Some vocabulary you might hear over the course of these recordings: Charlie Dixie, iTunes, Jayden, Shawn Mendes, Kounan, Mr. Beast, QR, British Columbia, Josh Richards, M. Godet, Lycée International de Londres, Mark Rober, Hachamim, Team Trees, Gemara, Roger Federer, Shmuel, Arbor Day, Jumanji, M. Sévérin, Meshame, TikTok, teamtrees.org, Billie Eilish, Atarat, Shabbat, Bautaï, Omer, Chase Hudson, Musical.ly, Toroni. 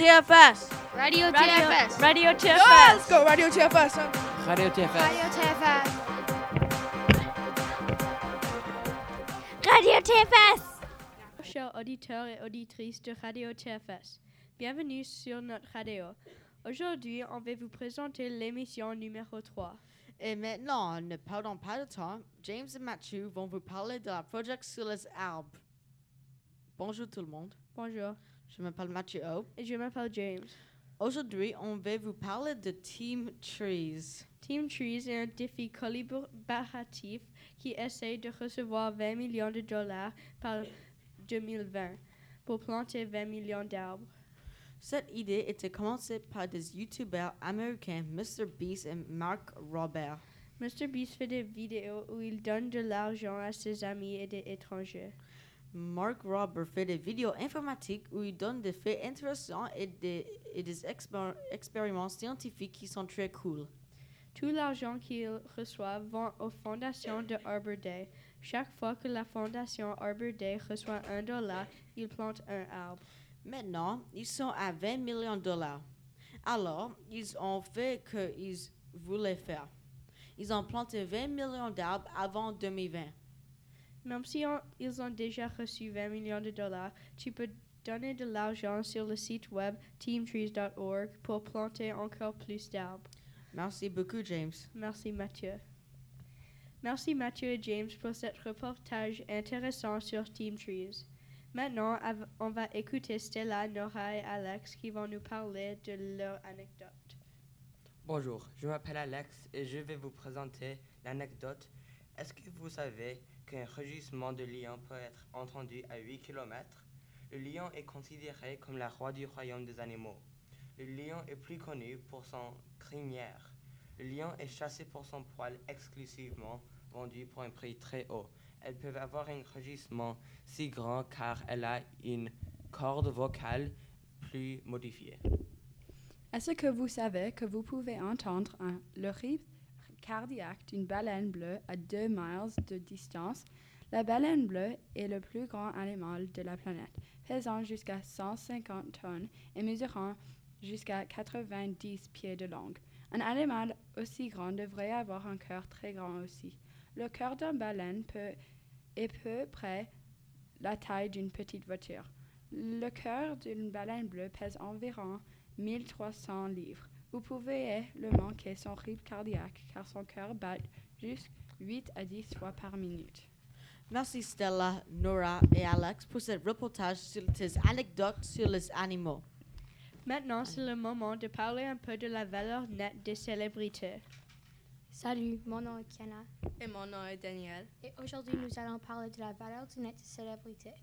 TFS. Radio TFS. Radio TFS. Oh, let's go, Radio TFS. Huh? Radio TFS. Radio TFS. Radio TFS. Chers auditeurs et auditrices de Radio TFS, bienvenue sur notre radio. Aujourd'hui, on va vous présenter l'émission numéro 3. Et maintenant, ne perdons pas de temps, James et Mathieu vont vous parler de la projet sur les arbres. Bonjour tout le monde. Bonjour. Je m'appelle Mathieu O. Et je m'appelle James. Aujourd'hui, on va vous parler de Team Trees. Team Trees est un défi collaboratif qui essaie de recevoir 20 millions de dollars par 2020 pour planter 20 millions d'arbres. Cette idée était commencée par des youtubeurs américains, Mr. Beast et Mark Rober. Mr. Beast fait des vidéos où il donne de l'argent à ses amis et des étrangers. Mark Rober fait des vidéos informatiques où il donne des faits intéressants et des expériences scientifiques qui sont très cool. Tout l'argent qu'il reçoit va aux fondations de Arbor Day. Chaque fois que la fondation Arbor Day reçoit $1, il plante un arbre. Maintenant, ils sont à 20 millions de dollars. Alors, ils ont fait ce qu'ils voulaient faire. Ils ont planté 20 millions d'arbres avant 2020. Même si ils ont déjà reçu 20 millions de dollars, tu peux donner de l'argent sur le site web teamtrees.org pour planter encore plus d'arbres. Merci beaucoup, James. Merci, Mathieu. Merci, Mathieu et James, pour cet reportage intéressant sur Team Trees. Maintenant, on va écouter Stella, Nora et Alex qui vont nous parler de leur anecdote. Bonjour, je m'appelle Alex et je vais vous présenter l'anecdote. Est-ce que vous savez qu'un rugissement de lion peut être entendu à 8 km? Le lion est considéré comme le roi du royaume des animaux. Le lion est plus connu pour son crinière. Le lion est chassé pour son poil exclusivement, vendu pour un prix très haut. Elles peuvent avoir un rugissement si grand car elle a une corde vocale plus modifiée. Est-ce que vous savez que vous pouvez entendre le rythme cardiaque d'une baleine bleue à 2 miles de distance? La baleine bleue est le plus grand animal de la planète, pesant jusqu'à 150 tonnes et mesurant jusqu'à 90 pieds de long. Un animal aussi grand devrait avoir un cœur très grand aussi. Le cœur d'une baleine est peu près la taille d'une petite voiture. Le cœur d'une baleine bleue pèse environ 1300 livres. Vous pouvez le manquer son rythme cardiaque car son cœur bat jusqu'à 8 à 10 fois par minute. Merci Stella, Nora et Alex pour ce reportage sur tes anecdotes sur les animaux. Maintenant, c'est le moment de parler un peu de la valeur nette des célébrités. Salut, mon nom est Kiana. Et mon nom est Daniel. Et aujourd'hui, nous allons parler de la valeur nette des célébrités.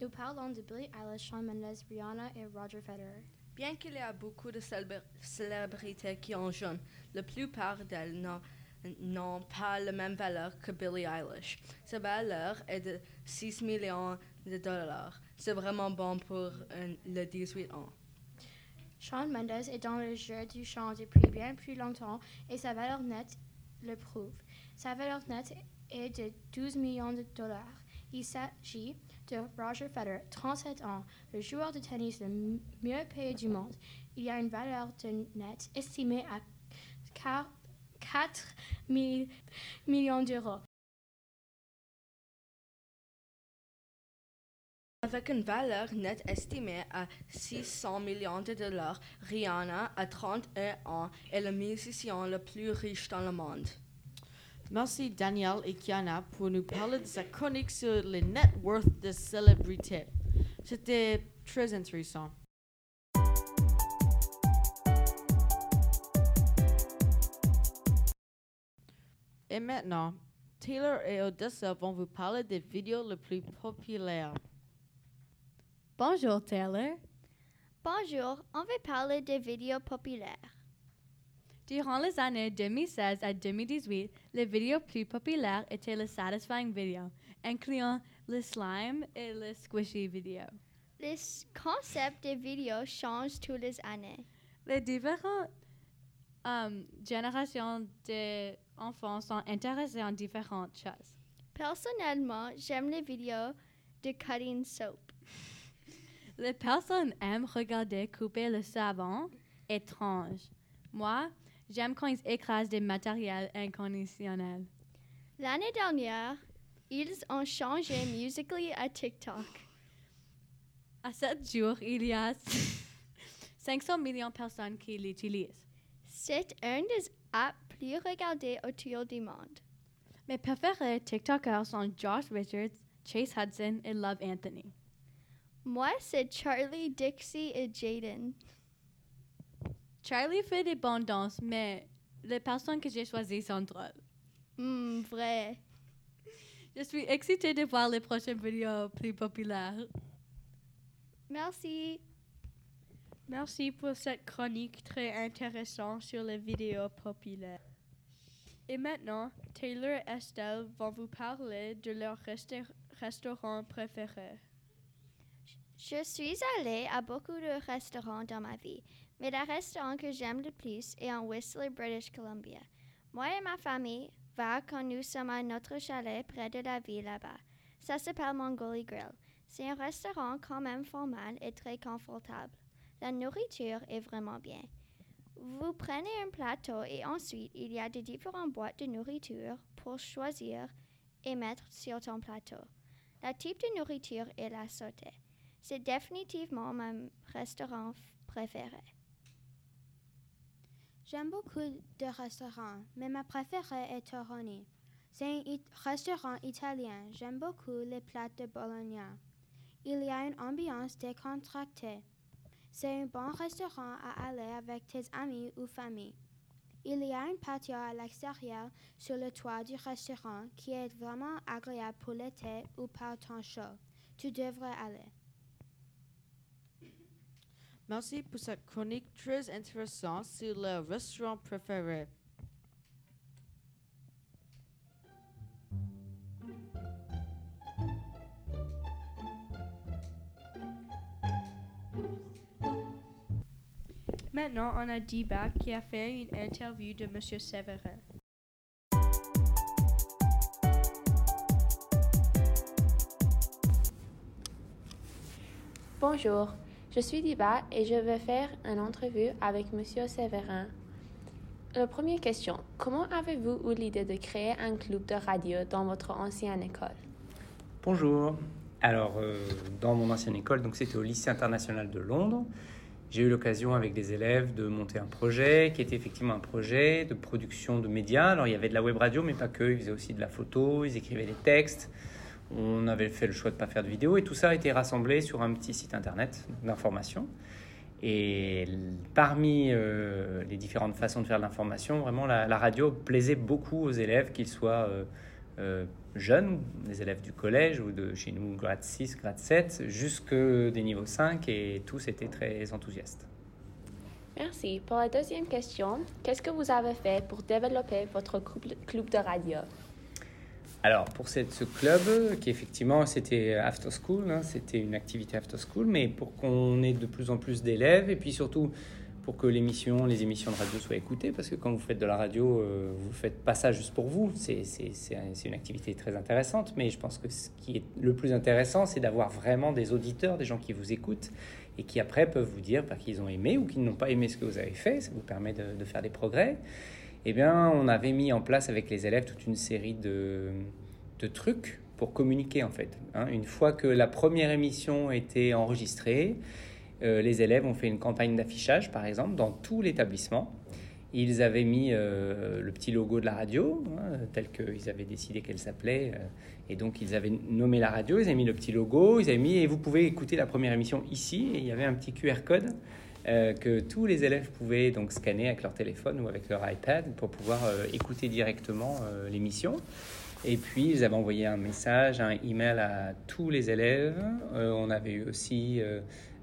Nous parlons de Billie Eilish, Shawn Mendes, Rihanna et Roger Federer. Bien qu'il y ait beaucoup de célébrités qui en jouent, la plupart d'elles n'ont pas la même valeur que Billie Eilish. Sa valeur est de 6 millions de dollars. C'est vraiment bon pour les 18 ans. Shawn Mendes est dans le jeu du chant depuis bien plus longtemps et sa valeur nette le prouve. Sa valeur nette est de 12 millions de dollars. Il s'agit de Roger Federer, 37 ans, le joueur de tennis le mieux payé du monde. Il a une valeur de nette estimée à 4 millions d'euros. Avec une valeur nette estimée à 600 millions de dollars, Rihanna, à 31 ans, est le musicien le plus riche dans le monde. Merci Daniel et Kiana pour nous parler de sa chronique sur les net worth des célébrités. C'était très intéressant. Et maintenant, Taylor et Odessa vont vous parler des vidéos les plus populaires. Bonjour Taylor. Bonjour, on va parler des vidéos populaires. Durant les années 2016 à 2018, les vidéos plus populaires étaient les satisfying vidéos, incluant les slime et les squishy vidéos. Les concepts des vidéos changent toutes les années. Les différentes générations d'enfants sont intéressées en différentes choses. Personnellement, j'aime les vidéos de cutting soap. Les personnes aiment regarder couper le savon. Étrange. Moi, j'aime quand ils écrasent des matériels inconditionnels. L'année dernière, ils ont changé Musical.ly à TikTok. À ce jour, il y a 500 millions de personnes qui l'utilisent. C'est une des apps plus regardées autour du monde. Mes préférés TikTokers sont Josh Richards, Chase Hudson et Love Anthony. Moi, c'est Charlie Dixie et Jayden. Charlie fait des bonnes danses, mais les personnes que j'ai choisies sont drôles. Vrai. Je suis excitée de voir les prochaines vidéos plus populaires. Merci. Merci pour cette chronique très intéressante sur les vidéos populaires. Et maintenant, Taylor et Estelle vont vous parler de leur restaurant préféré. Je suis allée à beaucoup de restaurants dans ma vie, mais le restaurant que j'aime le plus est en Whistler, British Columbia. Moi et ma famille va quand nous sommes à notre chalet près de la ville là-bas. Ça s'appelle Mongoli Grill. C'est un restaurant quand même formal et très confortable. La nourriture est vraiment bien. Vous prenez un plateau et ensuite, il y a des différentes boîtes de nourriture pour choisir et mettre sur ton plateau. Le type de nourriture est la sautée. C'est définitivement mon restaurant préféré. J'aime beaucoup de restaurants, mais ma préférée est Toroni. C'est un restaurant italien. J'aime beaucoup les plats de Bologna. Il y a une ambiance décontractée. C'est un bon restaurant à aller avec tes amis ou famille. Il y a un patio à l'extérieur sur le toit du restaurant qui est vraiment agréable pour l'été ou par temps chaud. Tu devrais aller. Merci pour cette chronique très intéressante sur le restaurant préféré. Maintenant, on a Diba qui a fait une interview de M. Sévérin. Bonjour. Je suis Diba et je vais faire une entrevue avec M. Sévérin. La première question, comment avez-vous eu l'idée de créer un club de radio dans votre ancienne école? Bonjour. Alors, dans mon ancienne école, donc c'était au Lycée International de Londres, j'ai eu l'occasion avec des élèves de monter un projet qui était effectivement un projet de production de médias. Alors, il y avait de la web radio, mais pas que. Ils faisaient aussi de la photo, ils écrivaient des textes. On avait fait le choix de ne pas faire de vidéo et tout ça a été rassemblé sur un petit site internet d'information. Et parmi les différentes façons de faire de l'information, vraiment la radio plaisait beaucoup aux élèves, qu'ils soient jeunes, des élèves du collège ou de chez nous, grade 6, grade 7, jusque des niveaux 5 et tous étaient très enthousiastes. Merci. Pour la deuxième question, qu'est-ce que vous avez fait pour développer votre club de radio? Alors, pour ce club, qui effectivement, c'était after school, c'était une activité after school, mais pour qu'on ait de plus en plus d'élèves et puis surtout pour que les émissions de radio soient écoutées, parce que quand vous faites de la radio, vous ne faites pas ça juste pour vous. C'est une activité très intéressante, mais je pense que ce qui est le plus intéressant, c'est d'avoir vraiment des auditeurs, des gens qui vous écoutent et qui après peuvent vous dire qu'ils ont aimé ou qu'ils n'ont pas aimé ce que vous avez fait. Ça vous permet de faire des progrès. Eh bien, on avait mis en place avec les élèves toute une série de trucs pour communiquer, en fait. Une fois que la première émission était enregistrée, les élèves ont fait une campagne d'affichage, par exemple, dans tout l'établissement. Ils avaient mis le petit logo de la radio, tel qu'ils avaient décidé qu'elle s'appelait. Et donc, ils avaient nommé la radio, ils avaient mis le petit logo, ils avaient mis « Et vous pouvez écouter la première émission ici ». Et il y avait un petit QR code que tous les élèves pouvaient donc scanner avec leur téléphone ou avec leur iPad pour pouvoir écouter directement l'émission. Et puis, ils avaient envoyé un message, un email à tous les élèves. On avait eu aussi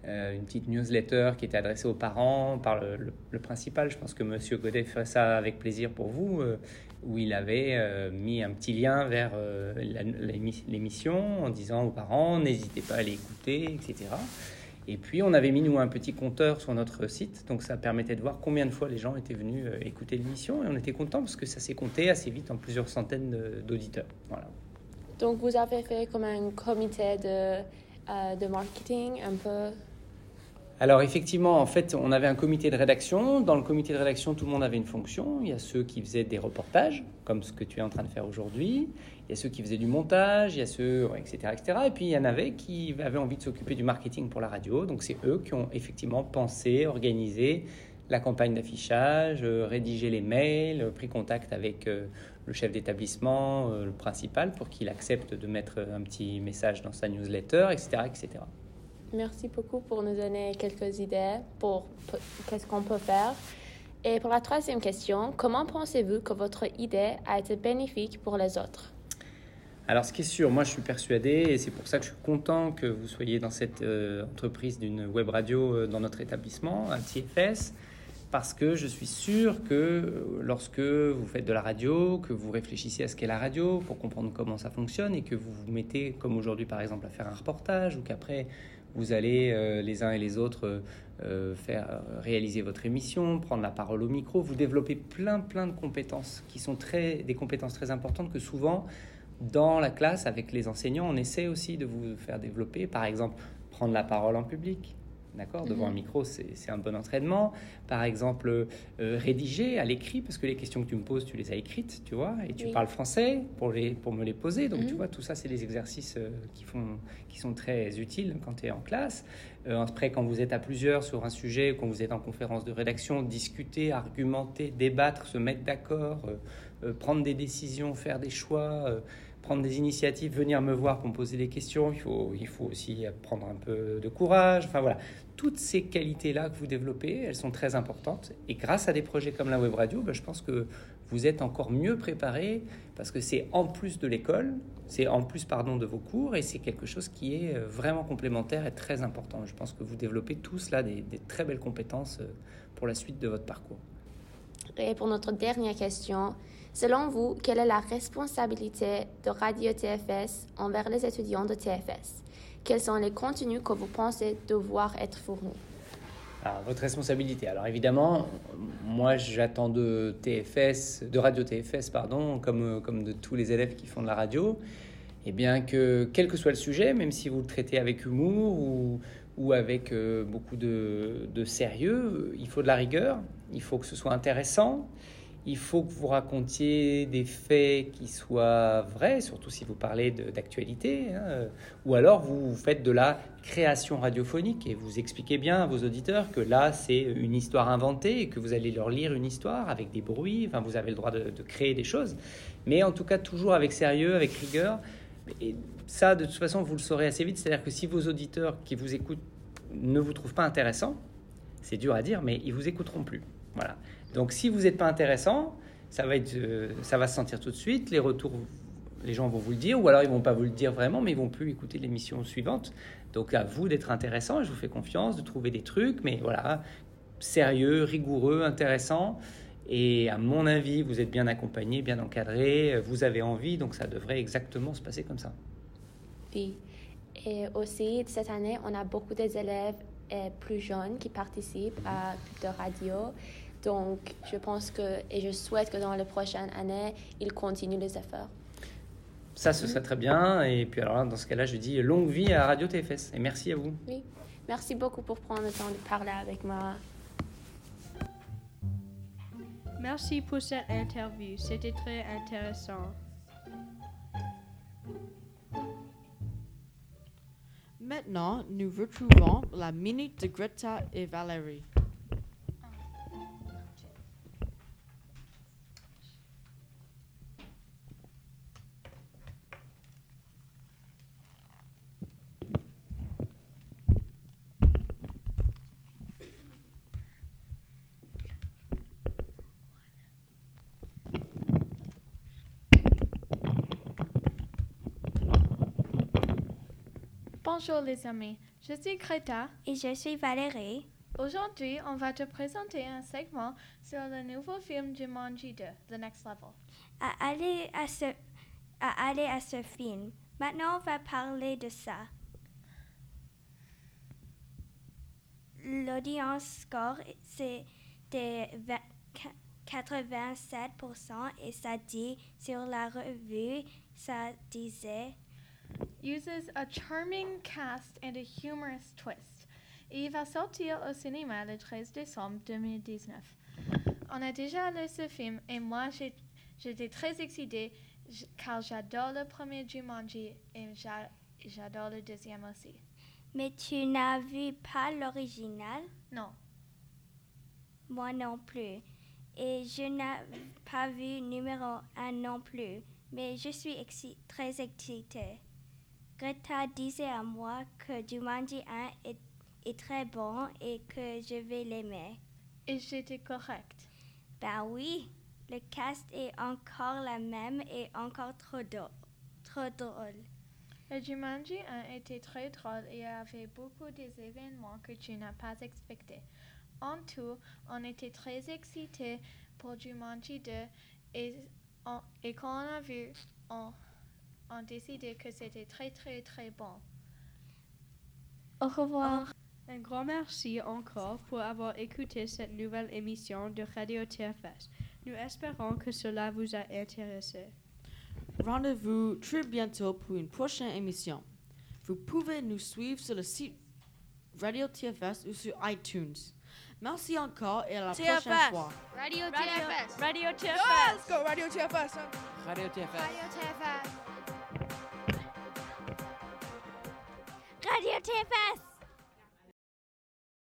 une petite newsletter qui était adressée aux parents par le principal. Je pense que M. Godet fait ça avec plaisir pour vous, où il avait mis un petit lien vers l'émission en disant aux parents « N'hésitez pas à aller écouter », etc. Et puis, on avait mis, nous, un petit compteur sur notre site. Donc, ça permettait de voir combien de fois les gens étaient venus écouter l'émission. Et on était contents parce que ça s'est compté assez vite en plusieurs centaines d'auditeurs. Voilà. Donc, vous avez fait comme un comité de marketing un peu? Alors effectivement, en fait, on avait un comité de rédaction. Dans le comité de rédaction, tout le monde avait une fonction. Il y a ceux qui faisaient des reportages, comme ce que tu es en train de faire aujourd'hui. Il y a ceux qui faisaient du montage, il y a ceux, etc., etc. Et puis, il y en avait qui avaient envie de s'occuper du marketing pour la radio. Donc, c'est eux qui ont effectivement pensé, organisé la campagne d'affichage, rédigé les mails, pris contact avec le chef d'établissement, le principal, pour qu'il accepte de mettre un petit message dans sa newsletter, etc., etc. Merci beaucoup pour nous donner quelques idées pour qu'est-ce qu'on peut faire. Et pour la troisième question, comment pensez-vous que votre idée a été bénéfique pour les autres? Alors, ce qui est sûr, moi, je suis persuadé, et c'est pour ça que je suis content que vous soyez dans cette entreprise d'une web radio dans notre établissement, à TFS, parce que je suis sûr que lorsque vous faites de la radio, que vous réfléchissez à ce qu'est la radio pour comprendre comment ça fonctionne et que vous vous mettez, comme aujourd'hui, par exemple, à faire un reportage ou qu'après, vous allez les uns et les autres réaliser votre émission, prendre la parole au micro. Vous développez plein de compétences qui sont des compétences très importantes que souvent, dans la classe, avec les enseignants, on essaie aussi de vous faire développer. Par exemple, prendre la parole en public. D'accord, devant un micro, c'est un bon entraînement. Par exemple, rédiger à l'écrit, parce que les questions que tu me poses, tu les as écrites, tu vois, et tu parles français pour me les poser. Donc, tu vois, tout ça, c'est des exercices qui sont très utiles quand tu es en classe. Après, quand vous êtes à plusieurs sur un sujet, quand vous êtes en conférence de rédaction, discuter, argumenter, débattre, se mettre d'accord, prendre des décisions, faire des choix... prendre des initiatives, venir me voir pour me poser des questions. Il faut aussi prendre un peu de courage. Enfin voilà, toutes ces qualités-là que vous développez, elles sont très importantes. Et grâce à des projets comme la web radio, je pense que vous êtes encore mieux préparés parce que c'est en plus de l'école, c'est en plus de vos cours et c'est quelque chose qui est vraiment complémentaire et très important. Je pense que vous développez tous là des très belles compétences pour la suite de votre parcours. Et pour notre dernière question, selon vous, quelle est la responsabilité de Radio TFS envers les étudiants de TFS? Quels sont les contenus que vous pensez devoir être fournis? Alors, votre responsabilité. Alors évidemment, moi j'attends de Radio TFS, comme de tous les élèves qui font de la radio, eh bien que quel que soit le sujet, même si vous le traitez avec humour ou avec beaucoup de sérieux, il faut de la rigueur, il faut que ce soit intéressant. Il faut que vous racontiez des faits qui soient vrais, surtout si vous parlez d'actualité, hein. Ou alors vous faites de la création radiophonique et vous expliquez bien à vos auditeurs que là, c'est une histoire inventée et que vous allez leur lire une histoire avec des bruits. Enfin, vous avez le droit de créer des choses, mais en tout cas, toujours avec sérieux, avec rigueur. Et ça, de toute façon, vous le saurez assez vite. C'est-à-dire que si vos auditeurs qui vous écoutent ne vous trouvent pas intéressant, c'est dur à dire, mais ils ne vous écouteront plus. Voilà. Donc, si vous n'êtes pas intéressant, ça va se sentir tout de suite. Les retours, les gens vont vous le dire, ou alors ils ne vont pas vous le dire vraiment, mais ils ne vont plus écouter l'émission suivante. Donc, à vous d'être intéressant, je vous fais confiance, de trouver des trucs, mais voilà, sérieux, rigoureux, intéressant. Et à mon avis, vous êtes bien accompagné, bien encadré, vous avez envie, donc ça devrait exactement se passer comme ça. Oui. Et aussi, cette année, on a beaucoup d'élèves plus jeunes qui participent à Culture Radio. Donc, je pense et je souhaite que dans les prochaines années, ils continuent les efforts. Ça, ce serait très bien. Et puis, alors, dans ce cas-là, je dis longue vie à Radio TFS. Et merci à vous. Oui. Merci beaucoup pour prendre le temps de parler avec moi. Merci pour cette interview. C'était très intéressant. Maintenant, nous retrouvons la minute de Greta et Valérie. Bonjour les amis, je suis Greta et je suis Valérie. Aujourd'hui, on va te présenter un segment sur le nouveau film Jumanji 2, The Next Level. À aller à ce film. Maintenant, on va parler de ça. L'audience score, c'est de 87% et ça dit sur la revue, ça disait... uses a charming cast and a humorous twist. Et il va sortir au cinéma le 13 décembre 2019. On a déjà lu ce film et moi j'étais très excitée car j'adore le premier Jumanji et j'adore le deuxième aussi. Mais tu n'as vu pas l'original? Non. Moi non plus. Et je n'ai pas vu numéro 1 non plus. Mais je suis très excitée. Greta disait à moi que Jumanji 1 est très bon et que je vais l'aimer. Et j'étais correcte. Ben oui, le cast est encore la même et encore trop drôle. Le Jumanji 1 était très drôle et avait beaucoup des événements que tu n'as pas expectés. En tout, on était très excités pour Jumanji 2 et quand on a vu, on décidait que c'était très bon. Au revoir. Un grand merci encore pour avoir écouté cette nouvelle émission de Radio TFS. Nous espérons que cela vous a intéressé. Rendez-vous très bientôt pour une prochaine émission. Vous pouvez nous suivre sur le site Radio TFS ou sur iTunes. Merci encore et à la prochaine fois. Radio TFS. Radio TFS. Oh, let's go Radio TFS. Radio TFS. Radio TFS. Radio TFS.